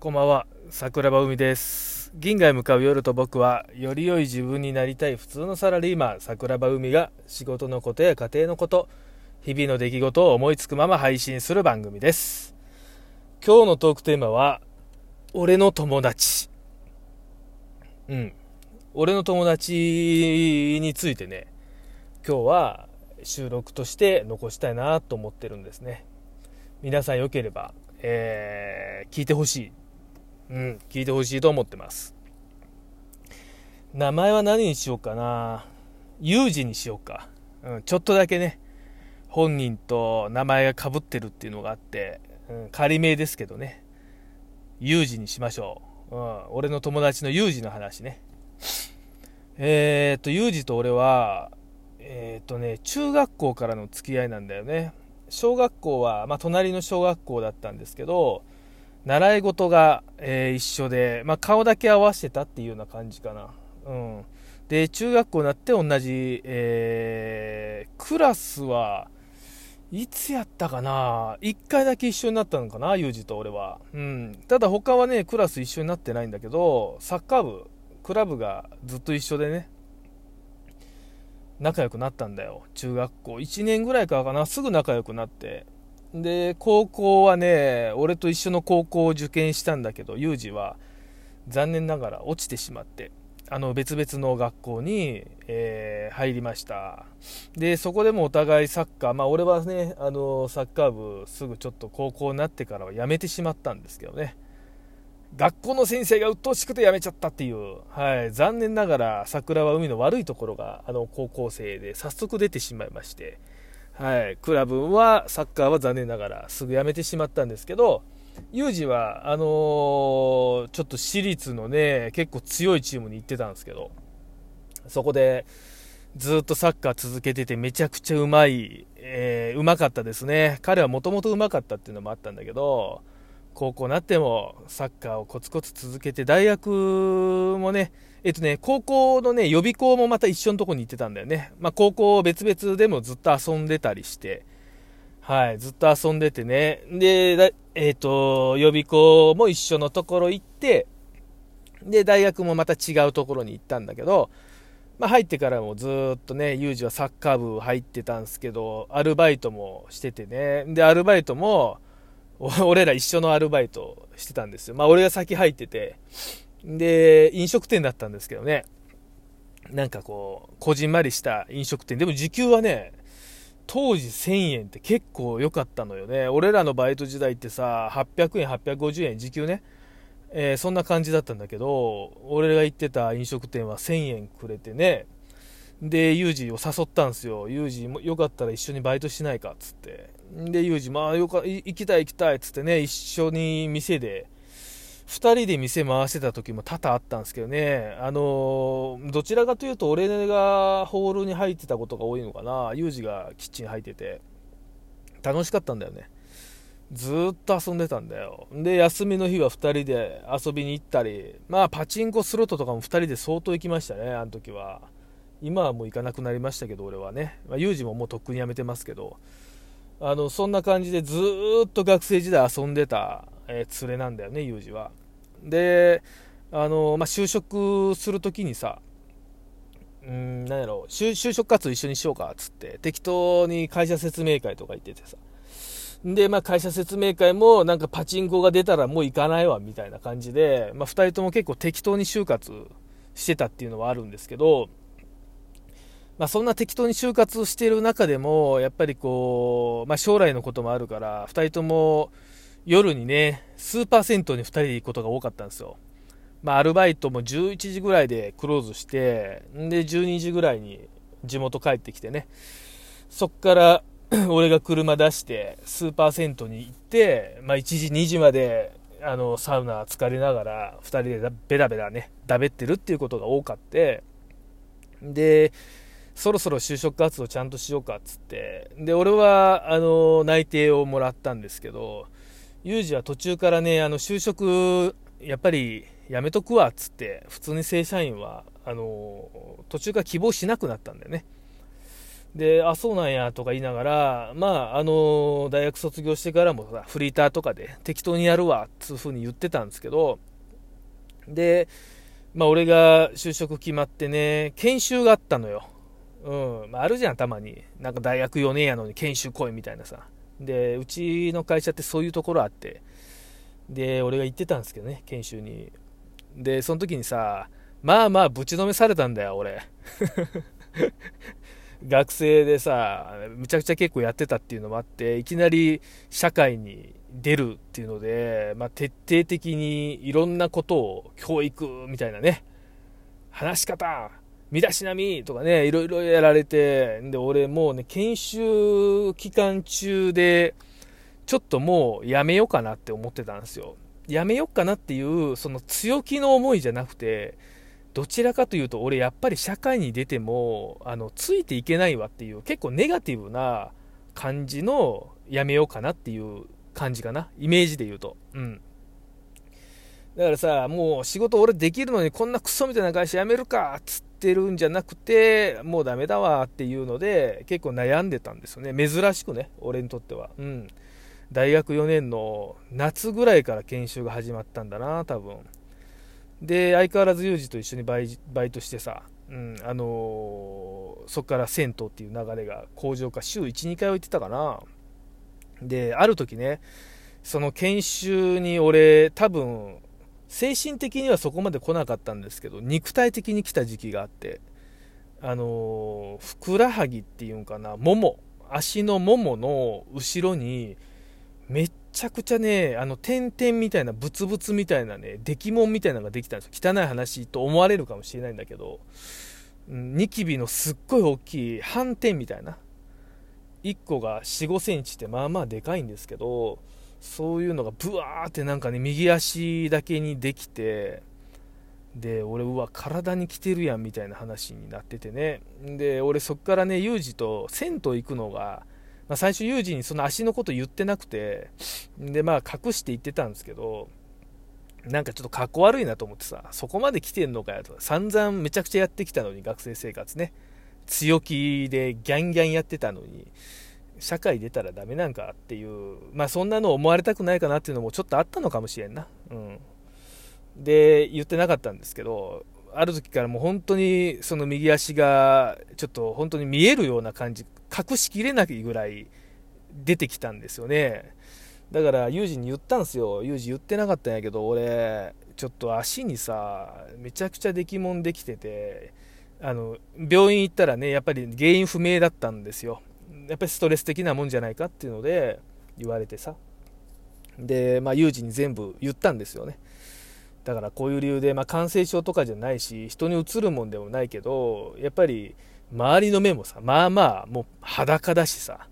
こんばんは、桜庭海です。銀河へ向かう夜と僕は、より良い自分になりたい普通のサラリーマン桜庭海が、仕事のことや家庭のこと、日々の出来事を思いつくまま配信する番組です。今日のトークテーマは俺の友達。俺の友達についてね、今日は収録として残したいなと思ってるんですね。皆さんよければ、聞いてほしい。聞いてほしいと思ってます。名前は何にしようかな。ユージにしようか、ちょっとだけね、本人と名前が被ってるっていうのがあって、仮名ですけどね、ユージにしましょう。俺の友達のユージの話ね。ユージと俺は中学校からの付き合いなんだよね。小学校は、隣の小学校だったんですけど、習い事が、一緒で、顔だけ合わせてたっていうような感じかな。で、中学校になって同じ、クラスはいつやったかな、1回だけ一緒になったのかな、ユージと俺は。ただ他はね、クラス一緒になってないんだけど、サッカー部、クラブがずっと一緒でね、仲良くなったんだよ。中学校1年ぐらいからかな、すぐ仲良くなって、で高校はね、俺と一緒の高校を受験したんだけど、ユージは残念ながら落ちてしまって、別々の学校に、入りました。でそこでもお互いサッカー、俺はね、サッカー部すぐちょっと高校になってからは辞めてしまったんですけどね、学校の先生が鬱陶しくて辞めちゃったっていう、残念ながら桜は海の悪いところが高校生で早速出てしまいまして、クラブはサッカーは残念ながらすぐ辞めてしまったんですけど、ユージはちょっと私立のね、結構強いチームに行ってたんですけど、そこでずっとサッカー続けてて、めちゃくちゃうまかったですね。彼はもともとうまかったっていうのもあったんだけど、高校になってもサッカーをコツコツ続けて、大学もね、高校のね、予備校もまた一緒のとこに行ってたんだよね。高校別々でもずっと遊んでたりして、ずっと遊んでてね。で、予備校も一緒のところ行って、で、大学もまた違うところに行ったんだけど、入ってからもずっとね、ユージはサッカー部入ってたんですけど、アルバイトもしててね。で、アルバイトも、俺ら一緒のアルバイトしてたんですよ。俺が先入ってて、で飲食店だったんですけどね、なんかこうこじんまりした飲食店でも、時給はね、当時1000円って結構良かったのよね。俺らのバイト時代ってさ、800円、850円時給ね、そんな感じだったんだけど、俺が行ってた飲食店は1000円くれてね。でユージを誘ったんですよ。ユージもよかったら一緒にバイトしないかっつって、でユージ行きたいっつってね、一緒に店で2人で店回してた時も多々あったんですけどね、どちらかというと俺がホールに入ってたことが多いのかな。ユージがキッチン入ってて楽しかったんだよね。ずっと遊んでたんだよ。で休みの日は2人で遊びに行ったり、パチンコスロットとかも2人で相当行きましたね、あの時は。今はもう行かなくなりましたけど、俺はね、ユージももうとっくにやめてますけど、そんな感じでずっと学生時代遊んでた、連れなんだよね、ユージは。で、就職するときにさ、就職活動一緒にしようかっつって、適当に会社説明会とか行っててさ、で、会社説明会もなんかパチンコが出たらもう行かないわみたいな感じで、2人とも結構適当に就活してたっていうのはあるんですけど、そんな適当に就活している中でもやっぱりこう、将来のこともあるから、2人とも夜にね、スーパー銭湯に2人で行くことが多かったんですよ。アルバイトも11時ぐらいでクローズして、で12時ぐらいに地元帰ってきてね、そっから俺が車出してスーパー銭湯に行って、1時2時までサウナ疲れながら2人でベラベラね、だべってるっていうことが多かって、でそろそろ就職活動ちゃんとしようかっつって、で俺は内定をもらったんですけど、ユージは途中からね、就職やっぱりやめとくわっつって、普通に正社員は途中から希望しなくなったんだよね。で、あ、そうなんやとか言いながら、まあ、大学卒業してからもフリーターとかで適当にやるわっていうふうに言ってたんですけど、で、まあ、俺が就職決まってね、研修があったのよ。うん、まあ、あるじゃん、たまに。なんか大学4年やのに研修来いみたいなさ。で、うちの会社ってそういうところあって、で、俺が行ってたんですけどね、研修に。で、その時にさ、まあまあ、ぶちのめされたんだよ、俺。学生でさ、むちゃくちゃ結構やってたっていうのもあって、いきなり社会に出るっていうので、まあ、徹底的にいろんなことを教育みたいなね、話し方、身だしなみとかね、いろいろやられて、で、俺もうね、研修期間中で、ちょっともうやめようかなって思ってたんですよ。やめようかなっていう、その強気の思いじゃなくて、どちらかというと俺やっぱり社会に出てもついていけないわっていう結構ネガティブな感じのやめようかなっていう感じかな、イメージで言うと、うん、だからさ、もう仕事俺できるのにこんなクソみたいな会社辞めるかっつってるんじゃなくて、もうダメだわっていうので結構悩んでたんですよね、珍しくね、俺にとっては、うん、大学4年の夏ぐらいから研修が始まったんだな多分で、相変わらずユージと一緒にバイトしてさ、うん、そっから銭湯っていう流れが工場か週 1,2 回は行ってたかな。で、ある時ね、その研修に俺多分精神的にはそこまで来なかったんですけど、肉体的に来た時期があって、ふくらはぎっていうんかな、もも、足のももの後ろにめっちゃくちゃね、点々みたいな、ブツブツみたいなね、出来物みたいなのができたんですよ。汚い話と思われるかもしれないんだけど、ニキビのすっごい大きい斑点みたいな、1個が 4,5 センチってまあまあでかいんですけど、そういうのがブワーってなんかね、右足だけにできて、で、俺、うわ、体に来てるやんみたいな話になっててね。で、俺そっからね、ユージと銭湯行くのが、まあ、最初ユージにその足のこと言ってなくて、で、まあ隠して言ってたんですけど、なんかちょっとかっこ悪いなと思ってさ、そこまで来てんのかよと、散々めちゃくちゃやってきたのに、学生生活ね、強気でギャンギャンやってたのに、社会出たらダメなんかっていう、まあそんなの思われたくないかなっていうのもちょっとあったのかもしれんな、うん。で、言ってなかったんですけど、ある時からもう本当にその右足がちょっと本当に見えるような感じ、隠しきれないぐらい出てきたんですよね。だからユージに言ったんですよ。ユージ言ってなかったんやけど、俺ちょっと足にさ、めちゃくちゃ出来物できてて、病院行ったらね、やっぱり原因不明だったんですよ。やっぱりストレス的なもんじゃないかっていうので言われてさ、で、まあユージに全部言ったんですよね。だからこういう理由で、まあ、感染症とかじゃないし人にうつるもんでもないけど、やっぱり周りの目もさ、まあまあもう裸だしさ、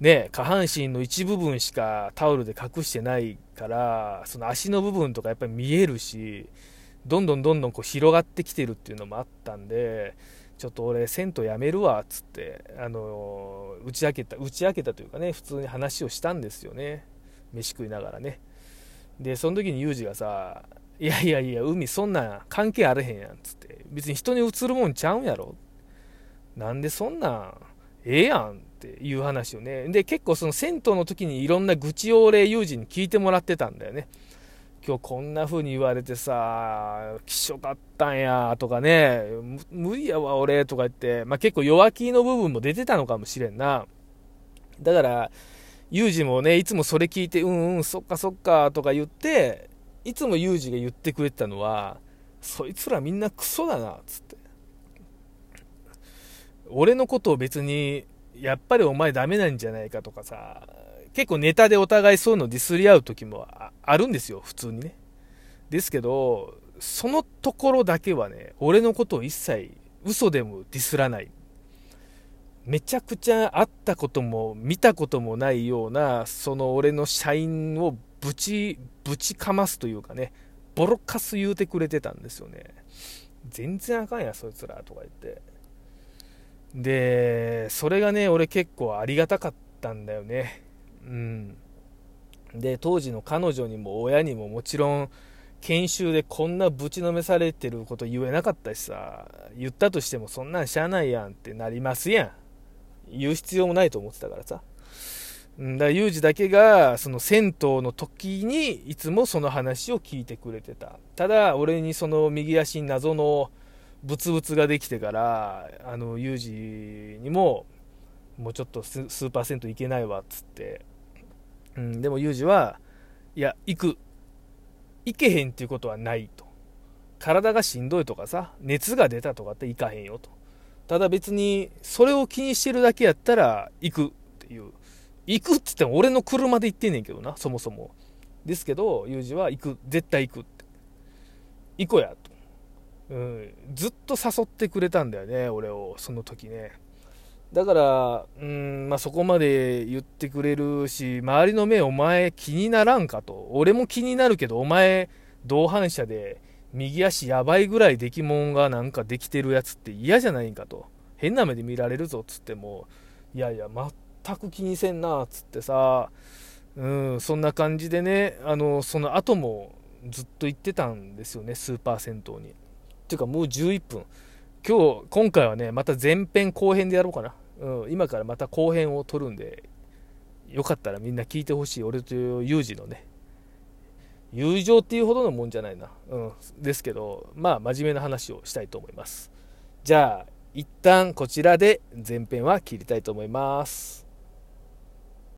ね、下半身の一部分しかタオルで隠してないから、その足の部分とかやっぱり見えるし、どんどんどんどんこう広がってきてるっていうのもあったんで、ちょっと俺銭湯やめるわっつって、打ち明けたというかね、普通に話をしたんですよね、飯食いながらね。で、その時にユージがさ、いやいやいや、海そんなん関係あれへんやんっつって、別に人にうつるもんちゃうんやろ、なんでそんなんええやんっていう話をね。で、結構その銭湯の時にいろんな愚痴を俺友人に聞いてもらってたんだよね。今日こんな風に言われてさ、きしょかったんやとかね、無理やわ俺とか言って、まあ、結構弱気の部分も出てたのかもしれんな。だから友人もね、いつもそれ聞いて、うんうん、そっかそっかとか言って、いつもユージが言ってくれてたのは、そいつらみんなクソだなつって、俺のことを別にやっぱりお前ダメなんじゃないかとかさ、結構ネタでお互いそういうのディスり合う時もあるんですよ、普通にね。ですけど、そのところだけはね、俺のことを一切嘘でもディスらない、めちゃくちゃ会ったことも見たこともないような、その俺の社員をぶちかますというかね、ボロカス言うてくれてたんですよね。全然あかんやそいつらとか言って。で、それがね、俺結構ありがたかったんだよね、うん。で、当時の彼女にも親にももちろん研修でこんなぶちのめされてること言えなかったしさ、言ったとしてもそんなんしゃあないやんってなりますやん、言う必要もないと思ってたからさ。だからユージだけがその銭湯の時にいつもその話を聞いてくれてた。ただ俺にその右足に謎のブツブツができてから、ユージにももうちょっと数パーセントいけないわっつって、でもユージはいや行けへんっていうことはないと、体がしんどいとかさ、熱が出たとかって行かへんよと、ただ別にそれを気にしてるだけやったら行くっていう。行くって言っても俺の車で行ってんねんけどな、そもそも。ですけどユージは行く、絶対行くって、行こうやと、ずっと誘ってくれたんだよね俺を、その時ね。だからまあ、そこまで言ってくれるし、周りの目お前気にならんかと、俺も気になるけどお前同伴者で右足やばいぐらい出来もんがなんかできてるやつって嫌じゃないんかと、変な目で見られるぞっつっても、いやいや全く気にせんなっつってさ、そんな感じでね、その後もずっと行ってたんですよね、スーパー銭湯に。っていうかもう11分、今回はねまた前編後編でやろうかな、今からまた後編を撮るんで、よかったらみんな聞いてほしい。俺というユージのね、友情っていうほどのもんじゃないな、ですけど、まあ真面目な話をしたいと思います。じゃあ一旦こちらで前編は切りたいと思います。